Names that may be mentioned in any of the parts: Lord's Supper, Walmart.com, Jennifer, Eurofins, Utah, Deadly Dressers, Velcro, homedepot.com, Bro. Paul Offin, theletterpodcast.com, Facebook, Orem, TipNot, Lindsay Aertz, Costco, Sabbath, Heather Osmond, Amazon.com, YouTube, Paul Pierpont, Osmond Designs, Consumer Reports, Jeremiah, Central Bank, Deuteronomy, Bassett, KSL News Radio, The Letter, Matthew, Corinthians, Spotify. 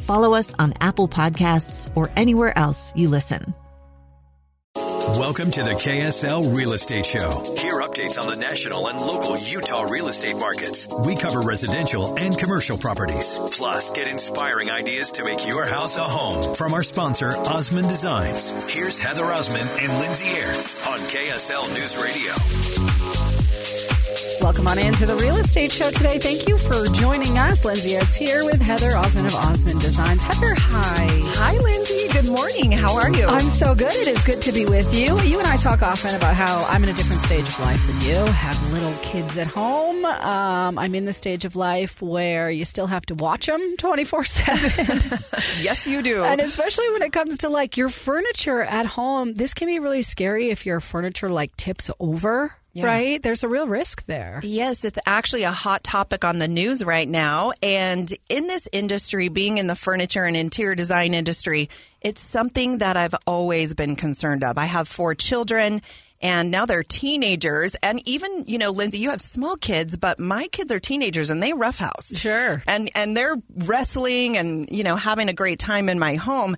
Follow us on Apple Podcasts or anywhere else you listen. Welcome to the KSL Real Estate Show. Hear updates on the national and local Utah real estate markets. We cover residential and commercial properties. Plus, get inspiring ideas to make your house a home from our sponsor, Osmond Designs. Here's Heather Osmond and Lindsay Aertz on KSL News Radio. Welcome on into the Real Estate Show today. Thank you for joining us. Lindsay Aertz here with Heather Osmond of Osmond Designs. Heather, hi. Hi, Lindsay. Good morning. How are you? I'm so good. It is good to be with you. You and I talk often about how I'm in a different stage of life than you. Have little kids at home. I'm in the stage of life where you still have to watch them 24/7. Yes, you do. And especially when it comes to like your furniture at home, this can be really scary if your furniture like tips over. Yeah. Right? There's a real risk there. Yes, it's actually a hot topic on the news right now. And in this industry, being in the furniture and interior design industry, it's something that I've always been concerned of. I have 4 children and now they're teenagers. And even, you know, Lindsay, you have small kids, but my kids are teenagers and they roughhouse. Sure. And they're wrestling and, you know, having a great time in my home.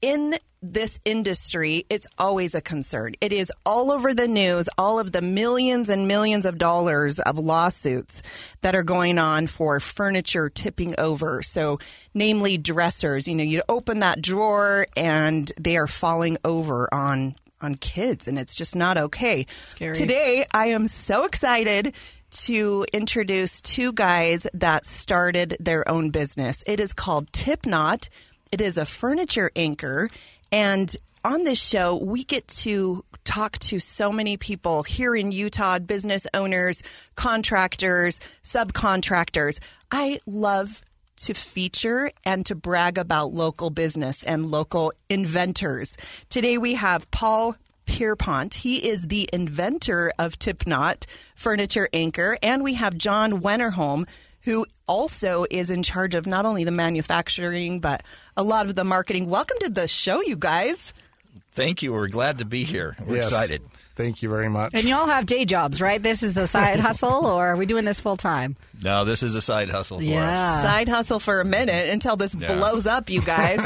In this industry, it's always a concern. It is all over the news, all of the millions and millions of dollars of lawsuits that are going on for furniture tipping over. So namely dressers, you know, you open that drawer and they are falling over on kids and it's just not okay. Scary. Today, I am so excited to introduce 2 guys that started their own business. It is called TipNot. It is a furniture anchor, and on this show, we get to talk to so many people here in Utah, business owners, contractors, subcontractors. I love to feature and to brag about local business and local inventors. Today, we have Paul Pierpont. He is the inventor of TipNot Furniture Anchor, and we have John Wennerholm, who also is in charge of not only the manufacturing, but a lot of the marketing. Welcome to the show, you guys. Thank you. We're glad to be here. We're excited. Thank you very much. And you all have day jobs, right? This is a side hustle, or are we doing this full time? No, this is a side hustle for us. Side hustle for a minute until this blows up, you guys.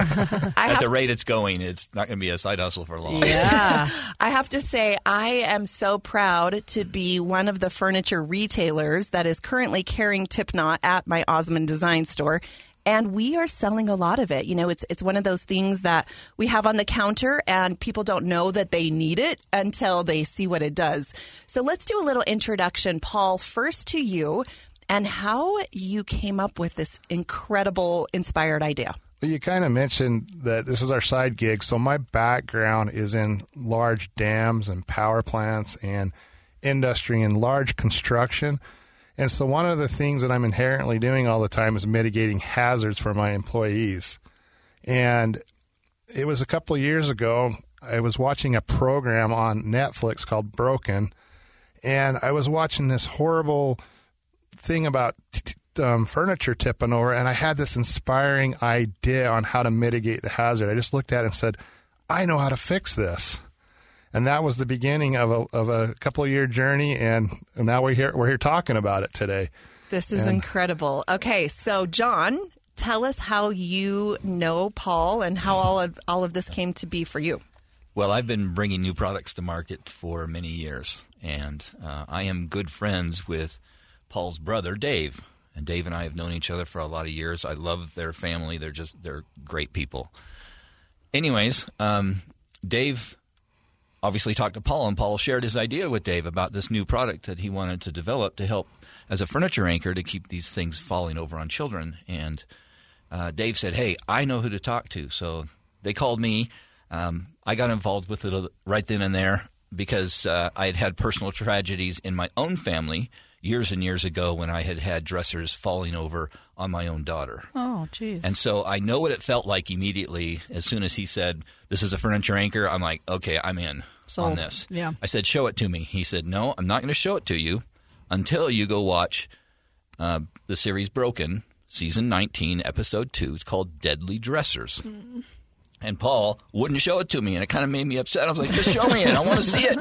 At the rate it's going, it's not going to be a side hustle for long. Yeah. I have to say, I am so proud to be one of the furniture retailers that is currently carrying TipKnot at my Osmond Design store. And we are selling a lot of it. You know, it's one of those things that we have on the counter and people don't know that they need it until they see what it does. So let's do a little introduction, Paul, first to you and how you came up with this incredible, inspired idea. Well, you kind of mentioned that this is our side gig. So my background is in large dams and power plants and industry and large construction. And so one of the things that I'm inherently doing all the time is mitigating hazards for my employees. And it was a couple of years ago, I was watching a program on Netflix called Broken, and I was watching this horrible thing about furniture tipping over, and I had this inspiring idea on how to mitigate the hazard. I just looked at it and said, I know how to fix this. And that was the beginning of a couple of year journey, and now we're here talking about it today. This is incredible. Okay, so John, tell us how you know Paul and how all of this came to be for you. Well, I've been bringing new products to market for many years, and I am good friends with Paul's brother, Dave. And Dave and I have known each other for a lot of years. I love their family. They're great people. Anyways, Dave obviously talked to Paul, and Paul shared his idea with Dave about this new product that he wanted to develop to help as a furniture anchor to keep these things falling over on children. And Dave said, hey, I know who to talk to. So they called me. I got involved with it right then and there because I had had personal tragedies in my own family years and years ago when I had had dressers falling over on my own daughter. Oh, geez. And so I know what it felt like immediately. As soon as he said, this is a furniture anchor, I'm like, okay, I'm in on this. Yeah. I said, show it to me. He said, no, I'm not going to show it to you until you go watch the series Broken, season 19, episode 2. It's called Deadly Dressers. Mm. And Paul wouldn't show it to me, and it kind of made me upset. I was like, just show me it. I want to see it.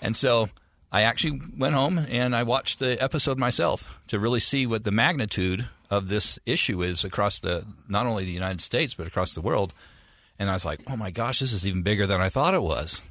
And so I actually went home and I watched the episode myself to really see what the magnitude of this issue is across the not only the United States but across the world. And I was like, oh, my gosh, this is even bigger than I thought it was.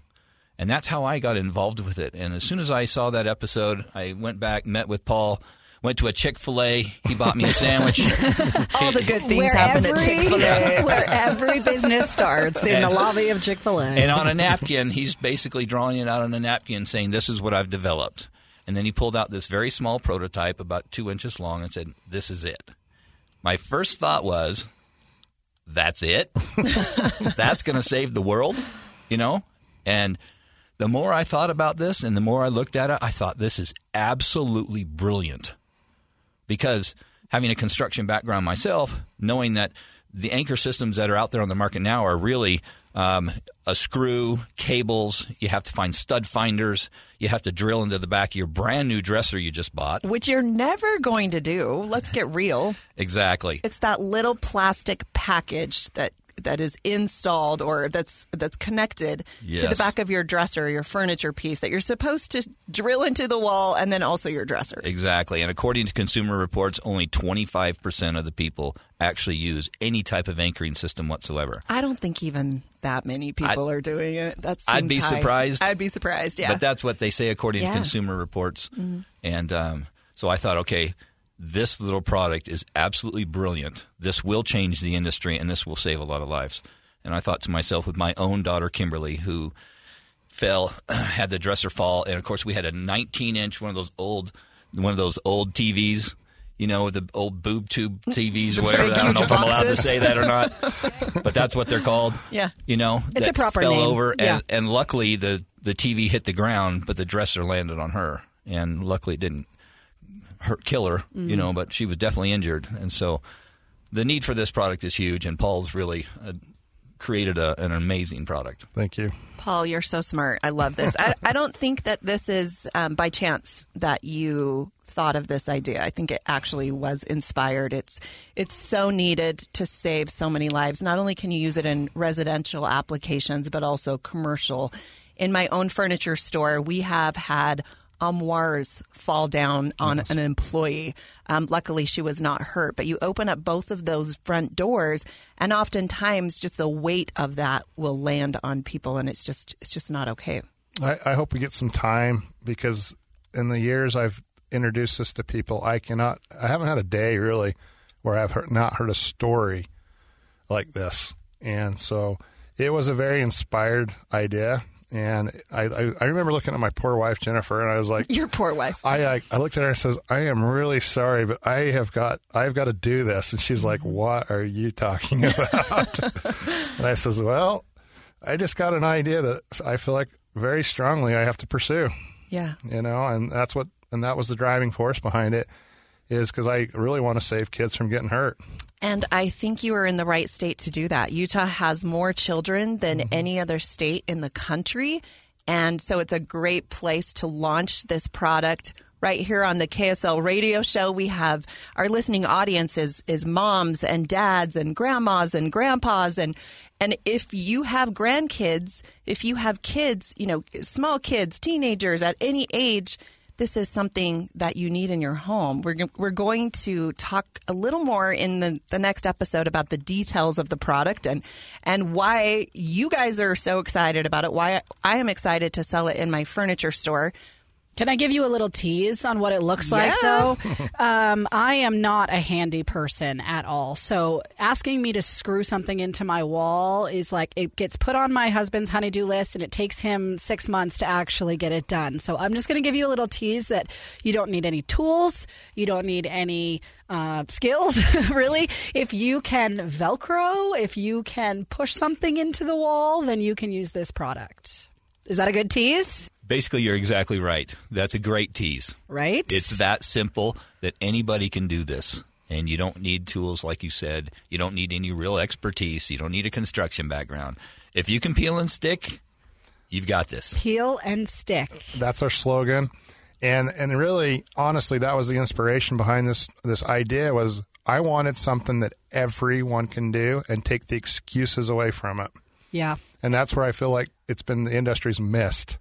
And that's how I got involved with it. And as soon as I saw that episode, I went back, met with Paul, went to a Chick-fil-A. He bought me a sandwich. All the good things happen at Chick-fil-A. Where every business starts, in the lobby of Chick-fil-A. And on a napkin, he's basically drawing it out on a napkin saying, this is what I've developed. And then he pulled out this very small prototype about 2 inches long and said, this is it. My first thought was, that's it? That's going to save the world? You know? And the more I thought about this and the more I looked at it, I thought this is absolutely brilliant. Because having a construction background myself, knowing that the anchor systems that are out there on the market now are really a screw, cables, you have to find stud finders, you have to drill into the back of your brand new dresser you just bought. Which you're never going to do. Let's get real. Exactly. It's that little plastic package that is installed or that's connected to the back of your dresser, your furniture piece that you're supposed to drill into the wall and then also your dresser. Exactly. And according to Consumer Reports, only 25% of the people actually use any type of anchoring system whatsoever. I don't think even that many people are doing it. That seems I'd be high. Surprised. I'd be surprised, yeah. But that's what they say according to Consumer Reports. Mm-hmm. And so I thought, okay, this little product is absolutely brilliant. This will change the industry, and this will save a lot of lives. And I thought to myself with my own daughter, Kimberly, who had the dresser fall. And, of course, we had a 19-inch, one of those old TVs, you know, the old boob tube TVs or whatever. I don't know if I'm allowed to say that or not, but that's what they're called. Yeah. You know, it's a proper name. Fell over, and luckily the TV hit the ground, but the dresser landed on her, and luckily it didn't. Kill her, you know, but she was definitely injured. And so the need for this product is huge, and Paul's really created an amazing product. Thank you. Paul, you're so smart. I love this. I don't think that this is by chance that you thought of this idea. I think it actually was inspired. It's so needed to save so many lives. Not only can you use it in residential applications, but also commercial. In my own furniture store, we have had armoires fall down on an employee. Luckily, she was not hurt. But you open up both of those front doors, and oftentimes just the weight of that will land on people, and it's just not okay. I hope we get some time, because in the years I've introduced this to people, I haven't had a day really where I've not heard a story like this. And so it was a very inspired idea. And I remember looking at my poor wife, Jennifer, and I was like... Your poor wife. I looked at her and says, I am really sorry, but I've got to do this. And she's like, what are you talking about? And I says, well, I just got an idea that I feel like very strongly I have to pursue. Yeah. You know, and that was the driving force behind it, is because I really want to save kids from getting hurt. And I think you are in the right state to do that. Utah has more children than any other state in the country. And so it's a great place to launch this product. Right here on the KSL radio show, we have our listening audience is moms and dads and grandmas and grandpas. And if you have grandkids, if you have kids, you know, small kids, teenagers at any age, this is something that you need in your home. We're going to talk a little more in the next episode about the details of the product and why you guys are so excited about it, why I am excited to sell it in my furniture store. Can I give you a little tease on what it looks like, though? I am not a handy person at all. So asking me to screw something into my wall is like, it gets put on my husband's honey-do list, and it takes him 6 months to actually get it done. So I'm just going to give you a little tease that you don't need any tools. You don't need any skills, really. If you can Velcro, if you can push something into the wall, then you can use this product. Is that a good tease? Basically, you're exactly right. That's a great tease. Right? It's that simple that anybody can do this. And you don't need tools, like you said. You don't need any real expertise. You don't need a construction background. If you can peel and stick, you've got this. Peel and stick. That's our slogan. And really, honestly, that was the inspiration behind this idea was I wanted something that everyone can do and take the excuses away from it. Yeah. And that's where I feel like it's been the industry's missed.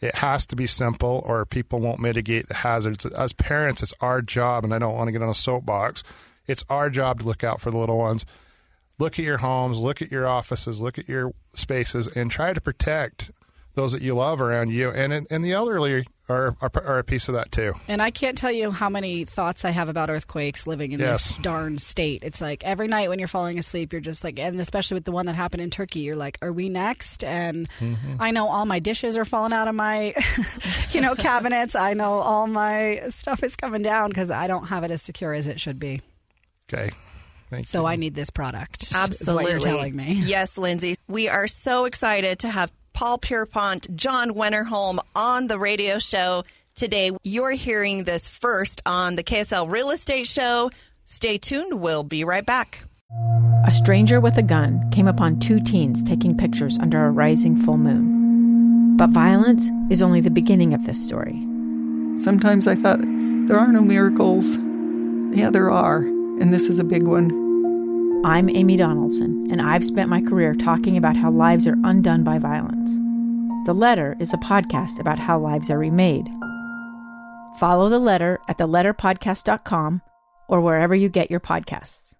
It has to be simple or people won't mitigate the hazards. As parents, it's our job, and I don't want to get on a soapbox, it's our job to look out for the little ones. Look at your homes, look at your offices, look at your spaces, and try to protect those that you love around you. And the elderly are a piece of that, too. And I can't tell you how many thoughts I have about earthquakes living in this darn state. It's like every night when you're falling asleep, you're just like, and especially with the one that happened in Turkey, you're like, are we next? And I know all my dishes are falling out of my, cabinets. I know all my stuff is coming down because I don't have it as secure as it should be. Okay. Thank you. I need this product. Absolutely. That's what you're telling me. Yes, Lindsay. We are so excited to have Paul Pierpont, John Wennerholm on the radio show today. You're hearing this first on the KSL Real Estate Show. Stay tuned. We'll be right back. A stranger with a gun came upon two teens taking pictures under a rising full moon. But violence is only the beginning of this story. Sometimes I thought, there are no miracles. Yeah, there are. And this is a big one. I'm Amy Donaldson, and I've spent my career talking about how lives are undone by violence. The Letter is a podcast about how lives are remade. Follow The Letter at theletterpodcast.com or wherever you get your podcasts.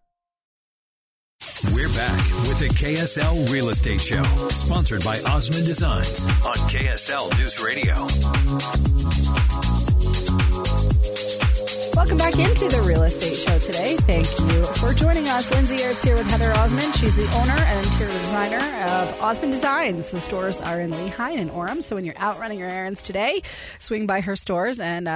We're back with the KSL Real Estate Show, sponsored by Osmond Designs on KSL News Radio. Welcome back into the Real Estate Show today. Thank you for joining us. Lindsay Aertz here with Heather Osmond. She's the owner and interior designer of Osmond Designs. The stores are in Lehigh and in Orem. So when you're out running your errands today, swing by her stores and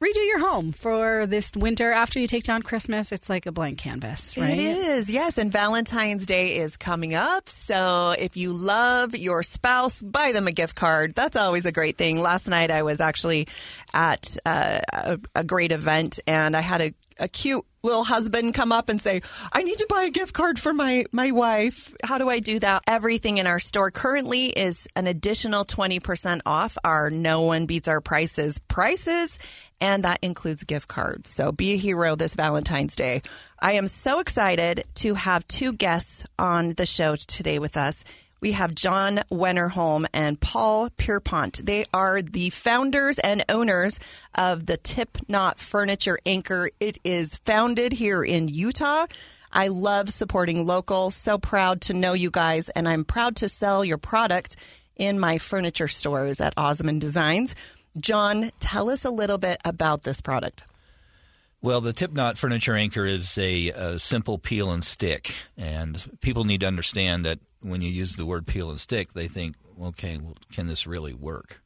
redo your home for this winter. After you take down Christmas, it's like a blank canvas, right? It is, yes. And Valentine's Day is coming up. So if you love your spouse, buy them a gift card. That's always a great thing. Last night I was actually at a great event, and I had a cute little husband come up and say, I need to buy a gift card for my wife. How do I do that? Everything in our store currently is an additional 20% off our No One Beats Our Prices, and that includes gift cards. So be a hero this Valentine's Day. I am so excited to have two guests on the show today with us. We have John Wennerholm and Paul Pierpont. They are the founders and owners of the TipNot Furniture Anchor. It is founded here in Utah. I love supporting local. So proud to know you guys, and I'm proud to sell your product in my furniture stores at Osmond Designs. John, tell us a little bit about this product. Well, the TipKnot Furniture Anchor is a simple peel and stick, and people need to understand that when you use the word peel and stick, they think, okay, well, can this really work?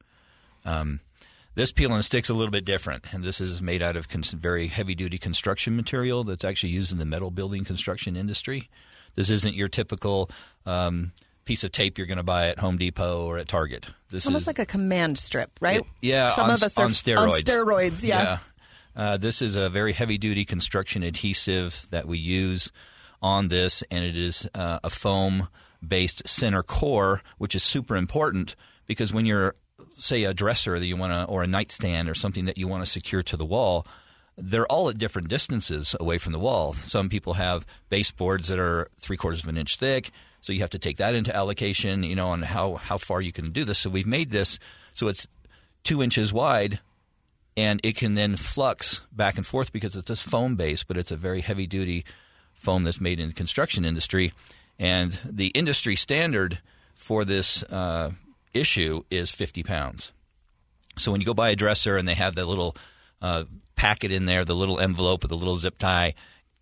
This peel and stick's a little bit different, and this is made out of very heavy-duty construction material that's actually used in the metal building construction industry. This isn't your typical piece of tape you're going to buy at Home Depot or at Target. It's almost like a command strip, right? Some of us are on steroids. On steroids, yeah. This is a very heavy-duty construction adhesive that we use on this, and it is a foam-based center core, which is super important because when you're, say, a dresser that you want to, or a nightstand or something that you want to secure to the wall, they're all at different distances away from the wall. Some people have baseboards that are 3/4 of an inch thick, so you have to take that into allocation, on how far you can do this. So we've made this so it's 2 inches wide, and it can then flux back and forth because it's this foam base, but it's a very heavy-duty foam that's made in the construction industry. And the industry standard for this issue is 50 pounds. So when you go buy a dresser and they have that little packet in there, the little envelope with the little zip tie,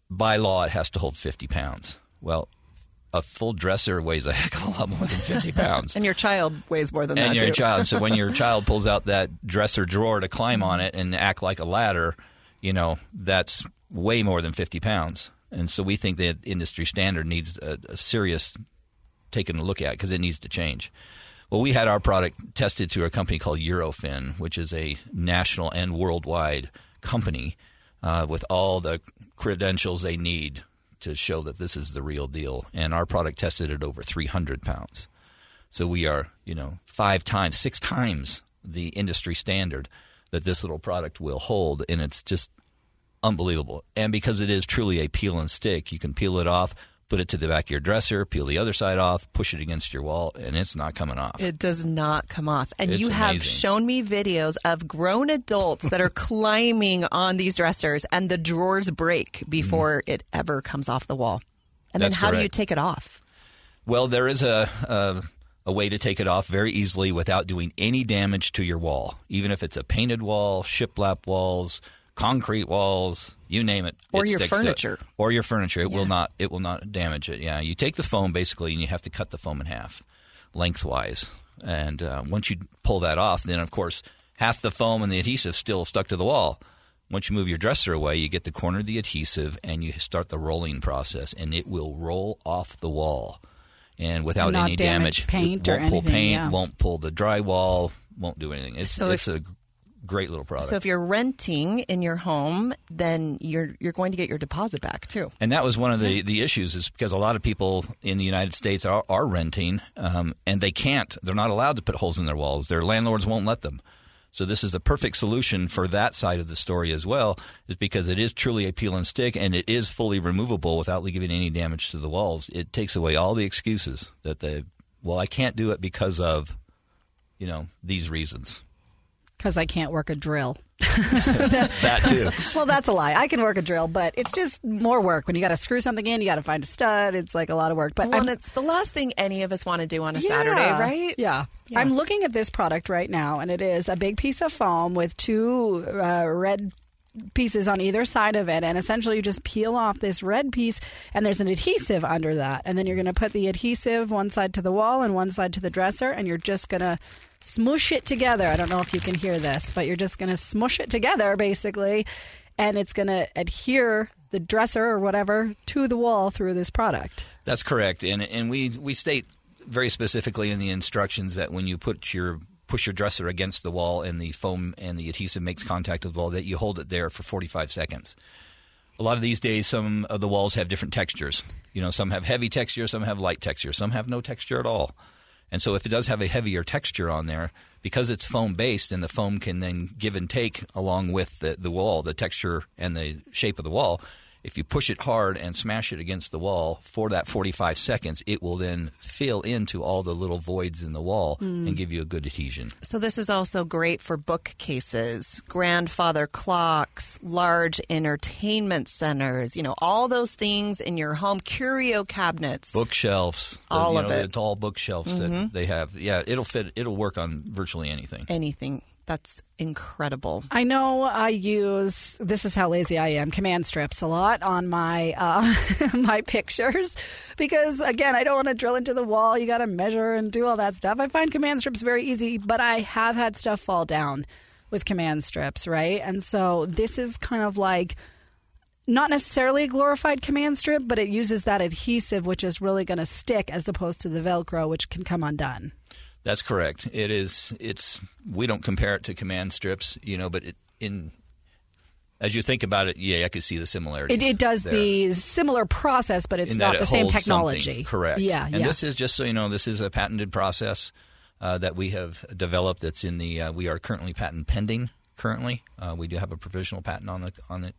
by law it has to hold 50 pounds. Well, a full dresser weighs a heck of a lot more than 50 pounds. And your child weighs more than that, too. And your child. So when your child pulls out that dresser drawer to climb on it and act like a ladder, you know, that's way more than 50 pounds. And so we think that industry standard needs a serious taking a look at because it needs to change. Well, we had our product tested through a company called Eurofins, which is a national and worldwide company with all the credentials they need to show that this is the real deal. And our product tested at over 300 pounds. So we are, you know, 6 times the industry standard that this little product will hold. And it's just unbelievable. And because it is truly a peel and stick, you can peel it off, put it to the back of your dresser, peel the other side off, push it against your wall, and it's not coming off. It does not come off. And it's you have amazing. Shown me videos of grown adults that are climbing on these dressers, and the drawers break before it ever comes off the wall. And that's then how correct. Do you take it off? Well, there is a way to take it off very easily without doing any damage to your wall, even if it's a painted wall, shiplap walls, concrete walls, you name it. Or your furniture. Or your furniture. It will not damage it. Yeah. You take the foam basically and you have to cut the foam in half lengthwise. And once you pull that off, then of course half the foam and the adhesive still stuck to the wall. Once you move your dresser away, you get the corner of the adhesive and you start the rolling process and it will roll off the wall. And without any damage, paint or anything. Won't pull paint, won't pull the drywall, won't do anything. It's a great little product. So if you're renting in your home, then you're going to get your deposit back too. And that was one of the issues is because a lot of people in the United States are renting and they can't. They're not allowed to put holes in their walls. Their landlords won't let them. So this is the perfect solution for that side of the story as well, is because it is truly a peel and stick and it is fully removable without giving any damage to the walls. It takes away all the excuses that I can't do it because of, you know, these reasons. Because I can't work a drill. That too. Well, that's a lie. I can work a drill, but it's just more work. When you got to screw something in, you got to find a stud. It's like a lot of work. But well, and it's the last thing any of us want to do on a Saturday, right? Yeah. I'm looking at this product right now, and it is a big piece of foam with two red pieces on either side of it, and essentially you just peel off this red piece and there's an adhesive under that, and then you're going to put the adhesive one side to the wall and one side to the dresser, and you're just going to smoosh it together. I don't know if you can hear this, but you're just going to smoosh it together basically, and it's going to adhere the dresser or whatever to the wall through this product. That's correct. And we state very specifically in the instructions that when you push your dresser against the wall and the foam and the adhesive makes contact with the wall, that you hold it there for 45 seconds. A lot of these days, some of the walls have different textures. You know, some have heavy texture, some have light texture, some have no texture at all. And so if it does have a heavier texture on there, because it's foam-based and the foam can then give and take along with the wall, the texture and the shape of the wall, if you push it hard and smash it against the wall for that 45 seconds, it will then fill into all the little voids in the wall and give you a good adhesion. So this is also great for bookcases, grandfather clocks, large entertainment centers, you know, all those things in your home, curio cabinets. Bookshelves. All of it. The tall bookshelves that they have. Yeah, it'll fit. It'll work on virtually anything. Anything. That's incredible. I know I use, this is how lazy I am, command strips a lot on my my pictures because, again, I don't want to drill into the wall. You got to measure and do all that stuff. I find command strips very easy, but I have had stuff fall down with command strips, right? And so this is kind of like not necessarily a glorified command strip, but it uses that adhesive, which is really going to stick as opposed to the Velcro, which can come undone. That's correct. It is. It's. We don't compare it to command strips, you know. But as you think about it, yeah, I could see the similarities. It does there. The similar process, but it's not the same technology. Something. Correct. Yeah. And this is just so you know, this is a patented process that we have developed. That's in the. We are currently patent pending. Currently, we do have a provisional patent on it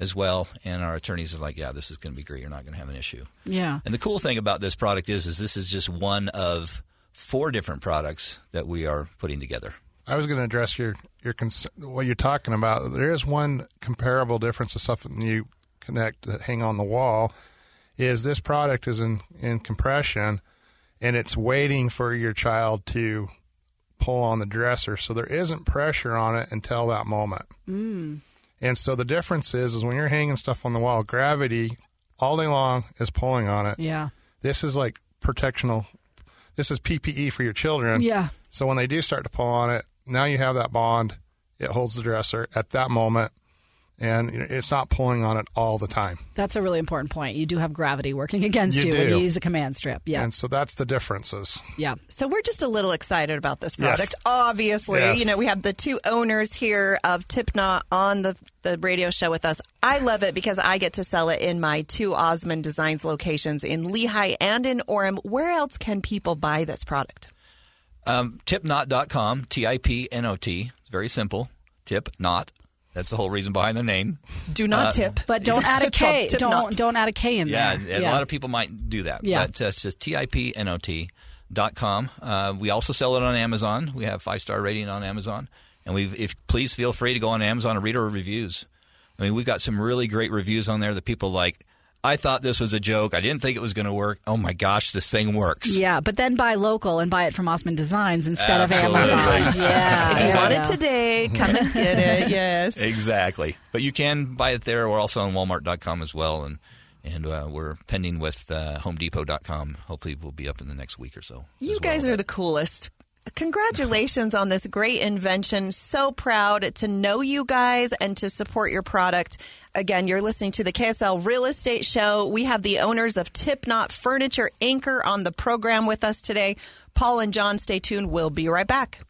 as well. And our attorneys are like, yeah, this is going to be great. You're not going to have an issue. Yeah. And the cool thing about this product is this is just one of 4 different products that we are putting together. I was going to address your what you're talking about. There is one comparable difference to something you connect that hang on the wall. Is this product is in compression, and it's waiting for your child to pull on the dresser, so there isn't pressure on it until that moment. Mm. And so the difference is when you're hanging stuff on the wall, gravity all day long is pulling on it. Yeah. This is like protectional. This is PPE for your children. Yeah. So when they do start to pull on it, now you have that bond. It holds the dresser at that moment, and it's not pulling on it all the time. That's a really important point. You do have gravity working against you when you use a command strip. Yeah. And so that's the differences. Yeah. So we're just a little excited about this product. Yes. Obviously, yes. You know, we have the two owners here of TipNot on the radio show with us. I love it because I get to sell it in my two Osmond Designs locations in Lehigh and in Orem. Where else can people buy this product? Tipknot.com, TIPNOT. It's very simple. TipNot. That's the whole reason behind the name. Do not tip. But don't add a K. Don't add a K in there. Yeah, a lot of people might do that. Yeah. But it's just TIPNOT.com. We also sell it on Amazon. We have 5-star rating on Amazon. And please feel free to go on Amazon and read our reviews. I mean, we've got some really great reviews on there that people like. I thought this was a joke. I didn't think it was going to work. Oh, my gosh, this thing works. Yeah, but then buy local and buy it from Osmond Designs instead of Amazon. Yeah. If you want it today, come and get it. Yes. Exactly. But you can buy it there. We're also on Walmart.com as well. And we're pending with homedepot.com. Hopefully, we'll be up in the next week or so. You guys are the coolest. Congratulations on this great invention. So proud to know you guys and to support your product. Again, you're listening to the KSL Real Estate Show. We have the owners of TipNot Furniture Anchor on the program with us today. Paul and John, stay tuned. We'll be right back.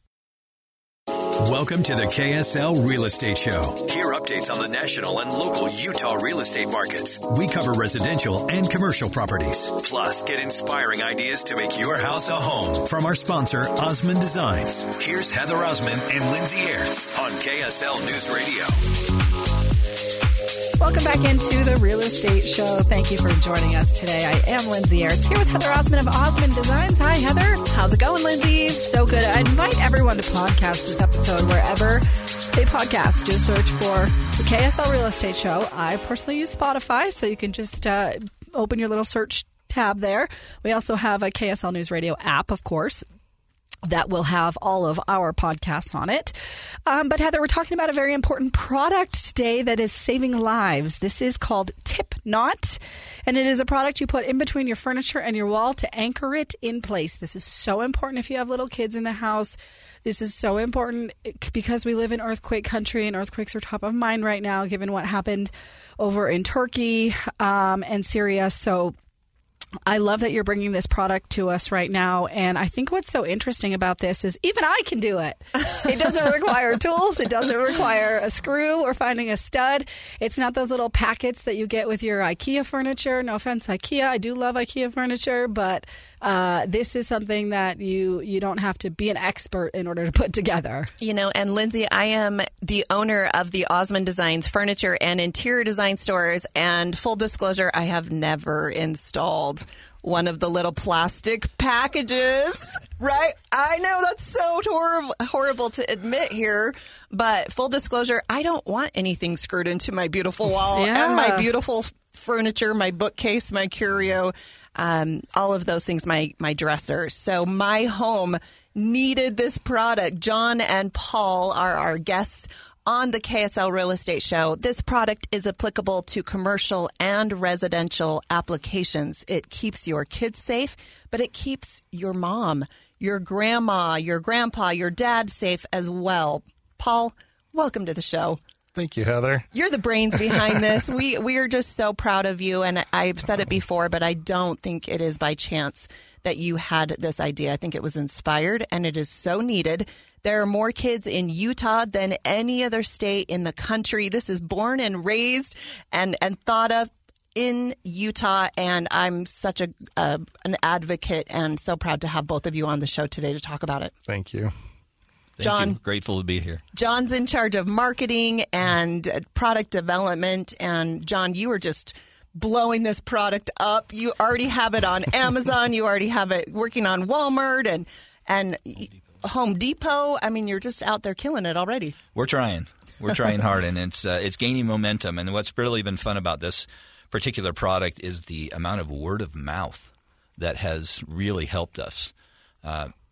Welcome to the KSL Real Estate Show. Hear updates on the national and local Utah real estate markets. We cover residential and commercial properties. Plus, get inspiring ideas to make your house a home from our sponsor, Osmond Designs. Here's Heather Osmond and Lindsay Aertz on KSL News Radio. Welcome back into the Real Estate Show. Thank you for joining us today. I am Lindsay Aertz here with Heather Osmond of Osmond Designs. Hi, Heather. How's it going, Lindsay? So good. I invite everyone to podcast this episode. Wherever they podcast, just search for the KSL Real Estate Show. I personally use Spotify, so you can just open your little search tab there. We also have a KSL News Radio app, of course, that will have all of our podcasts on it. But Heather, we're talking about a very important product today that is saving lives. This is called TipNot, and it is a product you put in between your furniture and your wall to anchor it in place. This is so important if you have little kids in the house. This is so important because we live in earthquake country, and earthquakes are top of mind right now, given what happened over in Turkey and Syria. So I love that you're bringing this product to us right now. And I think what's so interesting about this is even I can do it. It doesn't require tools. It doesn't require a screw or finding a stud. It's not those little packets that you get with your IKEA furniture. No offense, IKEA. I do love IKEA furniture, but this is something that you don't have to be an expert in order to put together. You know, and Lindsay, I am the owner of the Osmond Designs Furniture and Interior Design Stores. And full disclosure, I have never installed one of the little plastic packages, right? I know that's so horrible to admit here, but full disclosure, I don't want anything screwed into my beautiful wall and my beautiful furniture, my bookcase, my curio. All of those things, my dresser. So my home needed this product. John and Paul are our guests on the KSL Real Estate Show. This product is applicable to commercial and residential applications. It keeps your kids safe, but it keeps your mom, your grandma, your grandpa, your dad safe as well. Paul, welcome to the show. Thank you, Heather. You're the brains behind this. We are just so proud of you, and I've said it before, but I don't think it is by chance that you had this idea. I think it was inspired, and it is so needed. There are more kids in Utah than any other state in the country. This is born and raised and thought of in Utah, and I'm such an advocate and so proud to have both of you on the show today to talk about it. Thank you. John, grateful to be here. John's in charge of marketing and product development. And John, you are just blowing this product up. You already have it on Amazon. You already have it working on Walmart and Home Depot. I mean, you're just out there killing it already. We're trying hard, and it's gaining momentum. And what's really been fun about this particular product is the amount of word of mouth that has really helped us.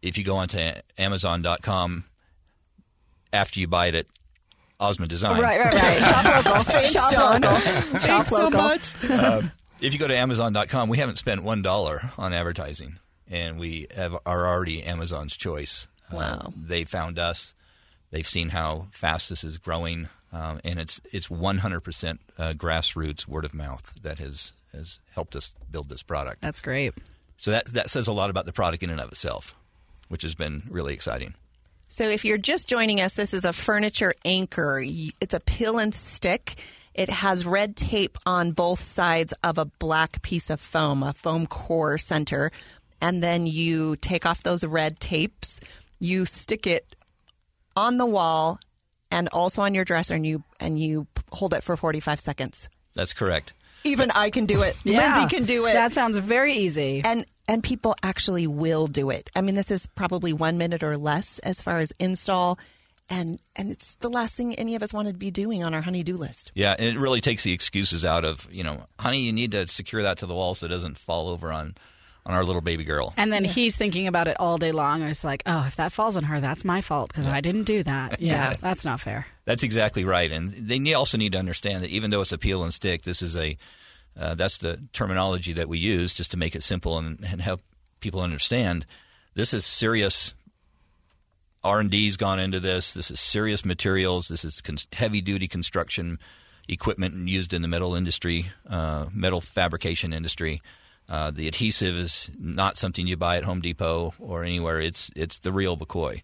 if you go onto Amazon.com after you buy it at Osmond Designs. Right. Shop local. Thanks, shop John. Local. Shop Thanks local. So much. If you go to Amazon.com, we haven't spent $1 on advertising, and we are already Amazon's choice. Wow. They found us. They've seen how fast this is growing, and it's 100% grassroots word of mouth that has helped us build this product. That's great. So that says a lot about the product in and of itself, which has been really exciting. So if you're just joining us, this is a furniture anchor. It's a pill and stick. It has red tape on both sides of a black piece of foam, a foam core center. And then you take off those red tapes. You stick it on the wall and also on your dresser, and you hold it for 45 seconds. That's correct. Even I can do it. Yeah. Lindsay can do it. That sounds very easy. And people actually will do it. I mean, this is probably 1 minute or less as far as install. And it's the last thing any of us want to be doing on our honey-do list. Yeah, and it really takes the excuses out of, honey, you need to secure that to the wall so it doesn't fall over on our little baby girl. And then he's thinking about it all day long. It's like, oh, if that falls on her, that's my fault because I didn't do that. Yeah, that's not fair. That's exactly right. And they also need to understand that even though it's a peel and stick, this is that's the terminology that we use just to make it simple and help people understand. This is serious. R&D's gone into this. This is serious materials. This is heavy-duty construction equipment used in the metal fabrication industry. The adhesive is not something you buy at Home Depot or anywhere. It's the real McCoy.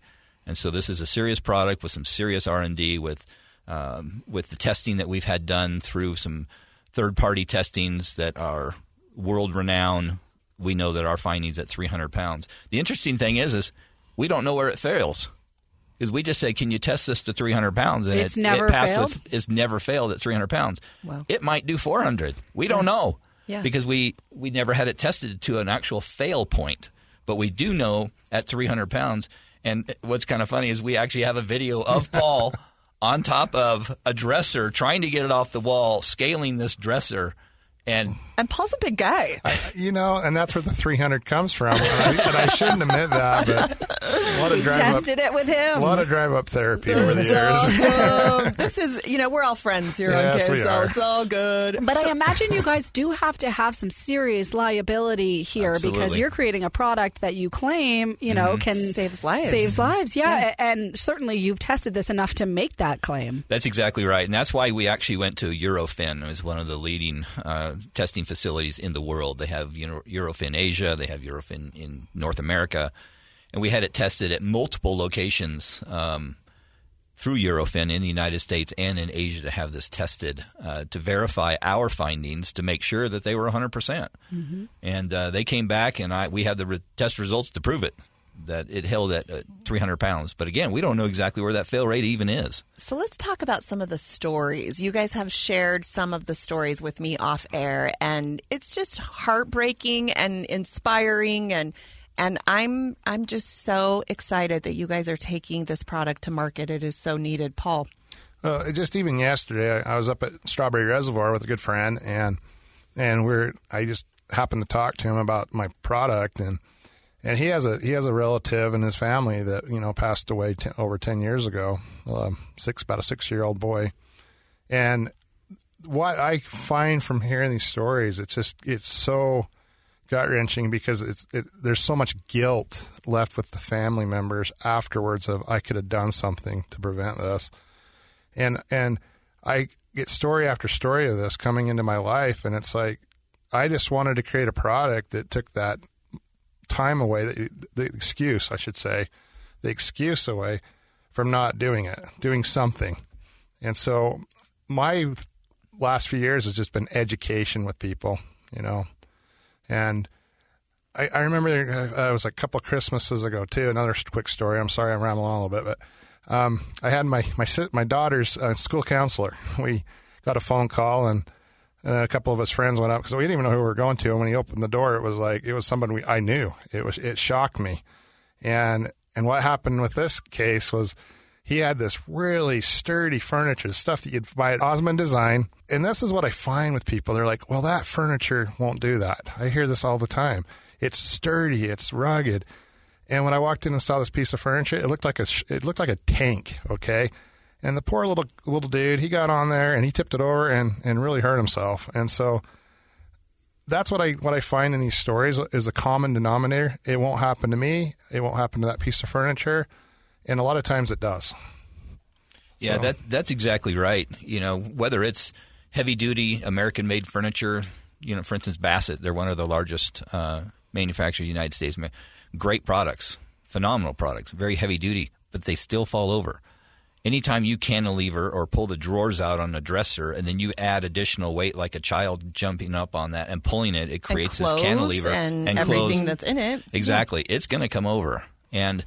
And so this is a serious product with some serious R&D, with the testing that we've had done through some third-party testings that are world-renowned. We know that our findings at 300 pounds. The interesting thing is we don't know where it fails, because we just say, can you test this to 300 pounds? And it's never failed at 300 pounds. Wow. It might do 400. We don't know because we never had it tested to an actual fail point. But we do know at 300 pounds. And what's kind of funny is we actually have a video of Paul on top of a dresser trying to get it off the wall, scaling this dresser. And Paul's a big guy. And that's where the 300 comes from. And I shouldn't admit that, but we tested it with him. A lot of drive-up therapy over the years. Awesome. This is, we're all friends here on KSL. So it's all good. But I imagine you guys do have to have some serious liability here. Absolutely. Because you're creating a product that you claim, can... Saves lives. Saves lives, yeah. And certainly you've tested this enough to make that claim. That's exactly right. And that's why we actually went to Eurofins. It was one of the leading... testing facilities in the world. They have Eurofins Asia, they have Eurofins in North America, and we had it tested at multiple locations through Eurofins in the United States and in Asia to have this tested to verify our findings to make sure that they were 100%. Mm-hmm. And they came back, and we had the test results to prove it, that it held at 300 pounds. But again, we don't know exactly where that fail rate even is. So let's talk about some of the stories. You guys have shared some of the stories with me off air, and it's just heartbreaking and inspiring. And I'm just so excited that you guys are taking this product to market. It is so needed. Paul. Just even yesterday, I was up at Strawberry Reservoir with a good friend, and I just happened to talk to him about my product, and he has a relative in his family that passed away over 10 years ago, about a 6-year-old boy. And what I find from hearing these stories, it's so gut wrenching because there's so much guilt left with the family members afterwards of I could have done something to prevent this, and I get story after story of this coming into my life, and it's like I just wanted to create a product that took that time away, the excuse away from not doing something. And so my last few years has just been education with people, and I remember it was a couple of Christmases ago too, another quick story. I'm sorry I'm rambling on a little bit, but I had my daughter's school counselor. We got a phone call, and a couple of his friends went up because we didn't even know who we were going to. And when he opened the door, it was somebody I knew. It shocked me. And what happened with this case was he had this really sturdy furniture, stuff that you'd buy at Osmond Design. And this is what I find with people. They're like, well, that furniture won't do that. I hear this all the time. It's sturdy. It's rugged. And when I walked in and saw this piece of furniture, it looked like a tank, okay? And the poor little dude, he got on there and he tipped it over and really hurt himself. And so that's what I find in these stories is a common denominator. It won't happen to me. It won't happen to that piece of furniture. And a lot of times it does. Yeah, so. That's exactly right. You know, whether it's heavy-duty American-made furniture, you know, for instance, Bassett, they're one of the largest manufacturers in the United States. Great products, phenomenal products, very heavy-duty, but they still fall over. Anytime you cantilever or pull the drawers out on a dresser and then you add additional weight like a child jumping up on that and pulling it, it creates this cantilever. And everything that's in it. Exactly. Yeah. It's going to come over. And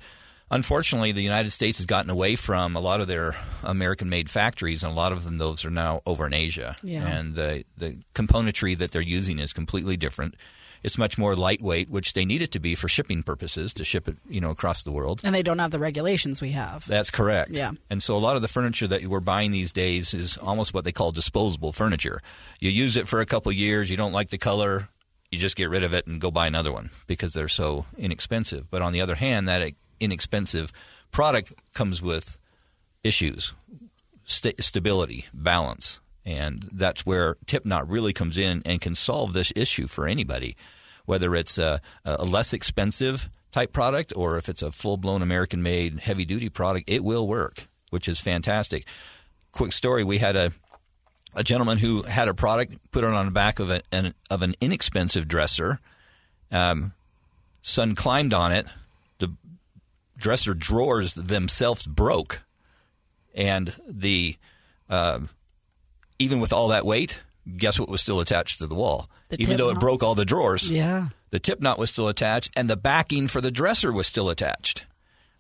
unfortunately, the United States has gotten away from a lot of their American-made factories, and a lot of them, those are now over in Asia. Yeah. And the componentry that they're using is completely different. It's much more lightweight, which they need it to be for shipping purposes, to ship it, you know, across the world. And they don't have the regulations we have. That's correct. Yeah. And so a lot of the furniture that we're buying these days is almost what they call disposable furniture. You use it for a couple of years. You don't like the color. You just get rid of it and go buy another one because they're so inexpensive. But on the other hand, that inexpensive product comes with issues, stability, balance. And that's where TipNot really comes in and can solve this issue for anybody, whether it's a less expensive type product or if it's a full-blown American-made heavy-duty product, it will work, which is fantastic. Quick story, we had a gentleman who had a product, put it on the back of an inexpensive dresser. Son climbed on it. The dresser drawers themselves broke, and the even with all that weight, guess what was still attached to the wall? Even though it broke all the drawers, yeah, the tip knot was still attached, and the backing for the dresser was still attached.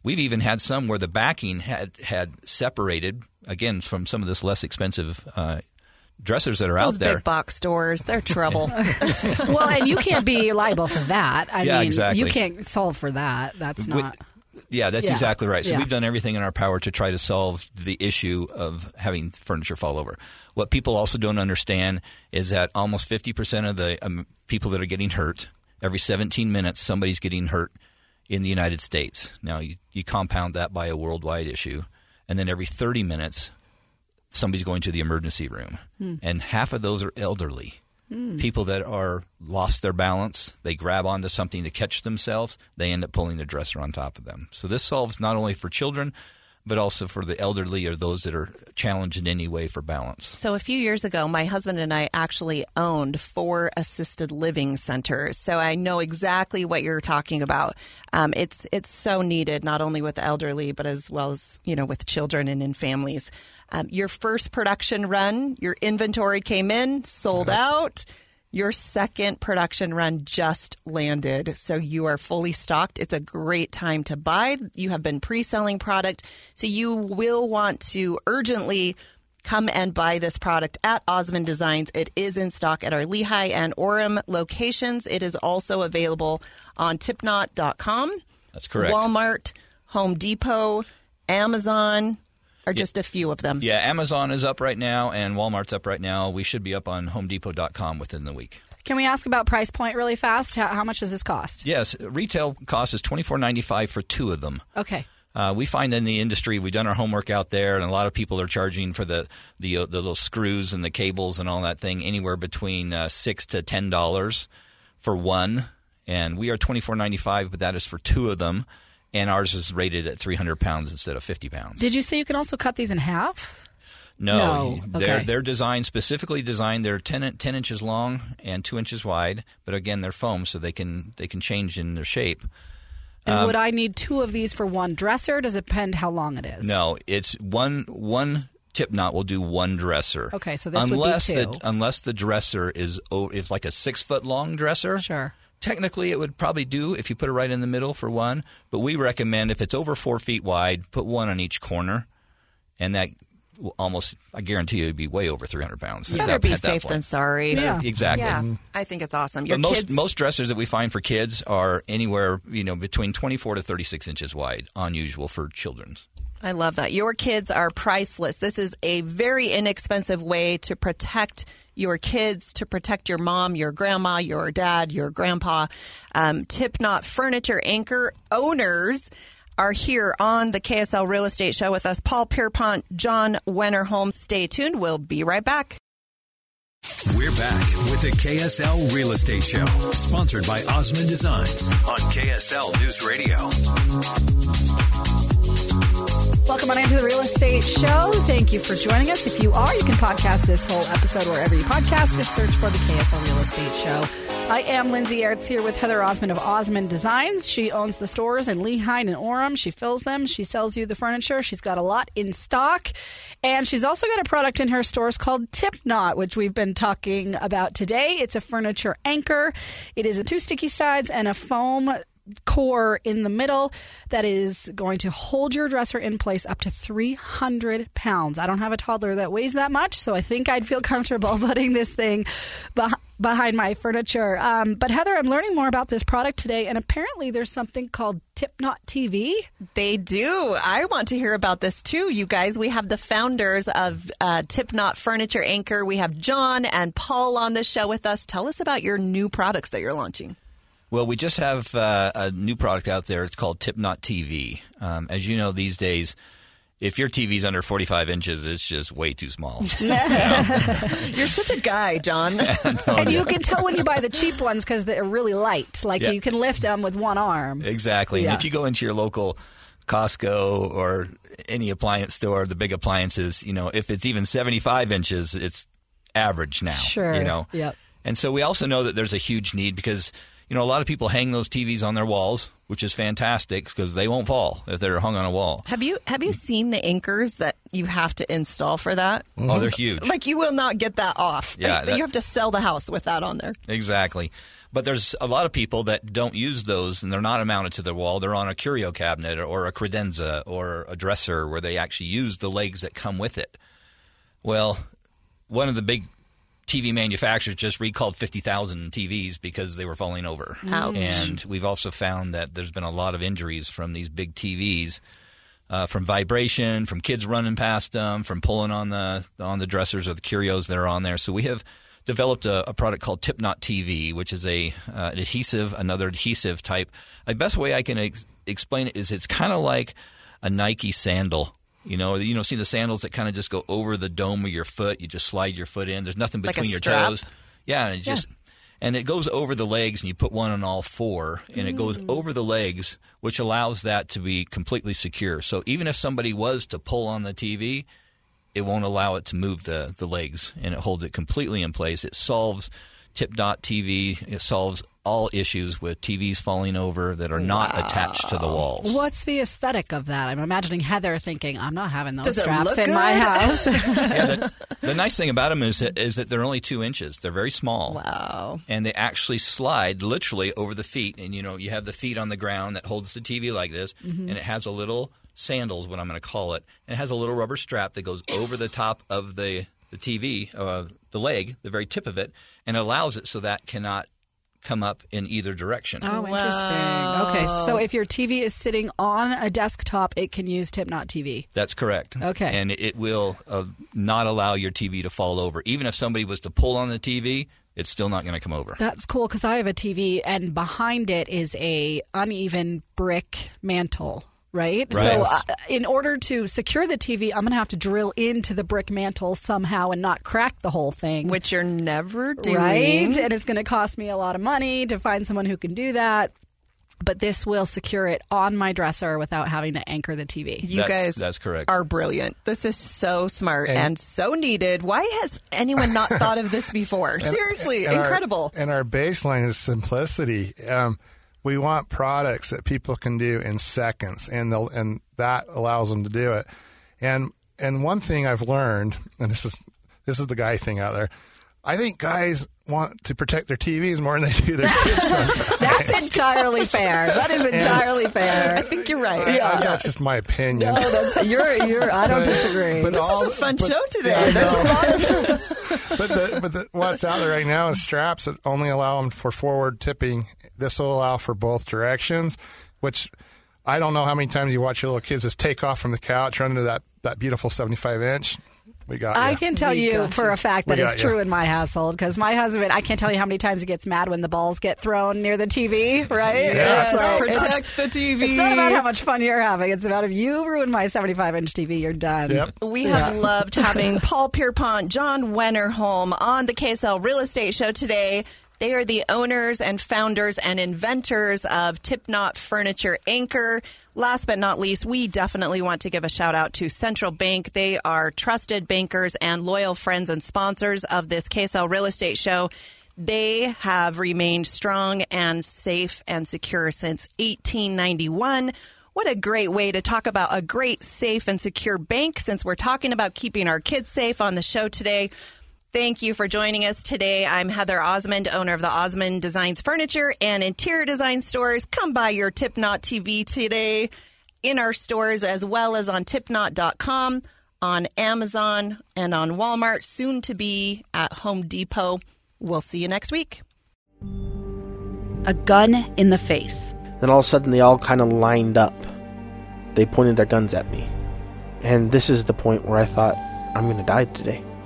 We've even had some where the backing had separated, again, from some of this less expensive dressers that are out there. Those big box stores, they're trouble. Well, and you can't be liable for that. I mean, exactly. You can't solve for that. That's not... exactly right. So we've done everything in our power to try to solve the issue of having furniture fall over. What people also don't understand is that almost 50% of the people that are getting hurt, every 17 minutes somebody's getting hurt in the United States. Now, you compound that by a worldwide issue, and then every 30 minutes somebody's going to the emergency room. And half of those are elderly. People that are lost their balance, they grab onto something to catch themselves, they end up pulling the dresser on top of them. So this solves not only for children, but also for the elderly or those that are challenged in any way for balance. So a few years ago, my husband and I actually owned 4 assisted living centers. So I know exactly what you're talking about. It's so needed, not only with the elderly, but as well as, you know, with children and in families. Your first production run, your inventory came in, sold out. Your second production run just landed, so you are fully stocked. It's a great time to buy. You have been pre-selling product, so you will want to urgently come and buy this product at Osmond Designs. It is in stock at our Lehigh and Orem locations. It is also available on tipknot.com. That's correct. Walmart, Home Depot, Amazon. Or just a few of them. Yeah, Amazon is up right now and Walmart's up right now. We should be up on homedepot.com within the week. Can we ask about price point really fast? How much does this cost? Yes, retail cost is $24.95 for 2 of them. Okay. We find in the industry, we've done our homework out there, and a lot of people are charging for the little screws and the cables and all that thing anywhere between $6 to $10 for 1. And we are $24.95, but that is for 2 of them. And ours is rated at 300 pounds instead of 50 pounds. Did you say you can also cut these in half? No. Okay. They're designed, specifically designed. They're 10 inches long and 2 inches wide. But again, they're foam, so they can change in their shape. And would I need 2 of these for 1 dresser? Does it depend how long it is? No, it's one tip knot will do 1 dresser. Okay, so this would be 2. Unless the dresser is like a 6-foot long dresser. Sure. Technically, it would probably do if you put it right in the middle for 1, but we recommend if it's over 4 feet wide, put 1 on each corner, and that almost, I guarantee you, it'd be way over 300 pounds. Yeah. Better be safe than sorry. Yeah. Exactly. Yeah, I think it's awesome. But most dressers that we find for kids are anywhere, you know, between 24 to 36 inches wide, unusual for children's. I love that. Your kids are priceless. This is a very inexpensive way to protect your kids, to protect your mom, your grandma, your dad, your grandpa. TipNot Furniture Anchor owners are here on the KSL Real Estate Show with us, Paul Pierpont, John Wennerholm. Stay tuned. We'll be right back. We're back with the KSL Real Estate Show, sponsored by Osmond Designs on KSL News Radio. Welcome on into the Real Estate Show. Thank you for joining us. If you are, you can podcast this whole episode wherever you podcast. Just search for the KSL Real Estate Show. I am Lindsay Aertz here with Heather Osmond of Osmond Designs. She owns the stores in Lehigh and Orem. She fills them. She sells you the furniture. She's got a lot in stock. And she's also got a product in her stores called TipNot, which we've been talking about today. It's a furniture anchor. It is two sticky sides and a foam core in the middle that is going to hold your dresser in place up to 300 pounds. I don't have a toddler that weighs that much, so I think I'd feel comfortable putting this thing behind my furniture. But Heather, I'm learning more about this product today, and apparently there's something called TipNot TV. They do. I want to hear about this too, you guys. We have the founders of TipNot Furniture Anchor. We have John and Paul on the show with us. Tell us about your new products that you're launching. Well, we just have a new product out there. It's called TipNot TV. As you know, these days, if your TV's under 45 inches, it's just way too small. You know? You're such a guy, John. And you can tell when you buy the cheap ones because they're really light. Like, you can lift them with one arm. Exactly. Yeah. And if you go into your local Costco or any appliance store, the big appliances, you know, if it's even 75 inches, it's average now. Sure. You know? Yep. And so we also know that there's a huge need because – you know, a lot of people hang those TVs on their walls, which is fantastic because they won't fall if they're hung on a wall. Have you seen the anchors that you have to install for that? Mm-hmm. Oh, they're huge. Like, you will not get that off. Yeah, you have to sell the house with that on there. Exactly. But there's a lot of people that don't use those, and they're not mounted to their wall. They're on a curio cabinet or a credenza or a dresser where they actually use the legs that come with it. Well, one of the big TV manufacturers just recalled 50,000 TVs because they were falling over. Ouch. And we've also found that there's been a lot of injuries from these big TVs, from vibration, from kids running past them, from pulling on the dressers or the curios that are on there. So we have developed a product called TipNot TV, which is another adhesive type. The best way I can explain it is it's kind of like a Nike sandal. You know, see the sandals that kind of just go over the dome of your foot. You just slide your foot in. There's nothing between your toes. Yeah, and it goes over the legs, and you put one on all four, and it goes over the legs, which allows that to be completely secure. So even if somebody was to pull on the TV, it won't allow it to move the legs, and it holds it completely in place. It solves TipNot TV. It solves all issues with TVs falling over that are not attached to the walls. What's the aesthetic of that? I'm imagining Heather thinking, I'm not having those straps in my house. Yeah, the nice thing about them is that they're only 2 inches. They're very small. Wow. And they actually slide literally over the feet. And, you know, you have the feet on the ground that holds the TV like this. Mm-hmm. And it has a little sandals, what I'm going to call it. And it has a little rubber strap that goes over the top of the TV, the leg, the very tip of it, and allows it so that cannot come up in either direction. Oh, interesting. Wow. Okay, so if your TV is sitting on a desktop, it can use TipNot TV. That's correct. Okay. And it will not allow your TV to fall over. Even if somebody was to pull on the TV, it's still not going to come over. That's cool, because I have a TV, and behind it is an uneven brick mantle. Right? So in order to secure the TV, I'm going to have to drill into the brick mantle somehow and not crack the whole thing. Which you're never doing. Right? And it's going to cost me a lot of money to find someone who can do that. But this will secure it on my dresser without having to anchor the TV. You guys are brilliant. This is so smart and so needed. Why has anyone not thought of this before? Seriously, incredible. Our baseline is simplicity. We want products that people can do in seconds, and that allows them to do it. And one thing I've learned, and this is the guy thing out there, I think guys want to protect their TVs more than they do their kids. That's entirely fair. That is entirely fair. I think you're right. Yeah. That's just my opinion. No, I don't disagree. But this is a fun show today. Yeah, there's a lot of But what's out there right now is straps that only allow them for forward tipping. This will allow for both directions, which I don't know how many times you watch your little kids just take off from the couch, run into that beautiful 75-inch. We got I can tell you for a fact that it's true in my household, because my husband, I can't tell you how many times he gets mad when the balls get thrown near the TV, right? Yes, so protect the TV. It's not about how much fun you're having. It's about if you ruin my 75-inch TV, you're done. Yep. We have loved having Paul Pierpont, John Wennerholm on the KSL Real Estate Show today. They are the owners and founders and inventors of TipNot Furniture Anchor. Last but not least, we definitely want to give a shout out to Central Bank. They are trusted bankers and loyal friends and sponsors of this KSL Real Estate Show. They have remained strong and safe and secure since 1891. What a great way to talk about a great, safe, and secure bank, since we're talking about keeping our kids safe on the show today. Thank you for joining us today. I'm Heather Osmond, owner of the Osmond Designs Furniture and Interior Design Stores. Come by your TipNot TV today in our stores, as well as on tipknot.com, on Amazon, and on Walmart, soon to be at Home Depot. We'll see you next week. A gun in the face. Then all of a sudden, they all kind of lined up. They pointed their guns at me. And this is the point where I thought, I'm going to die today.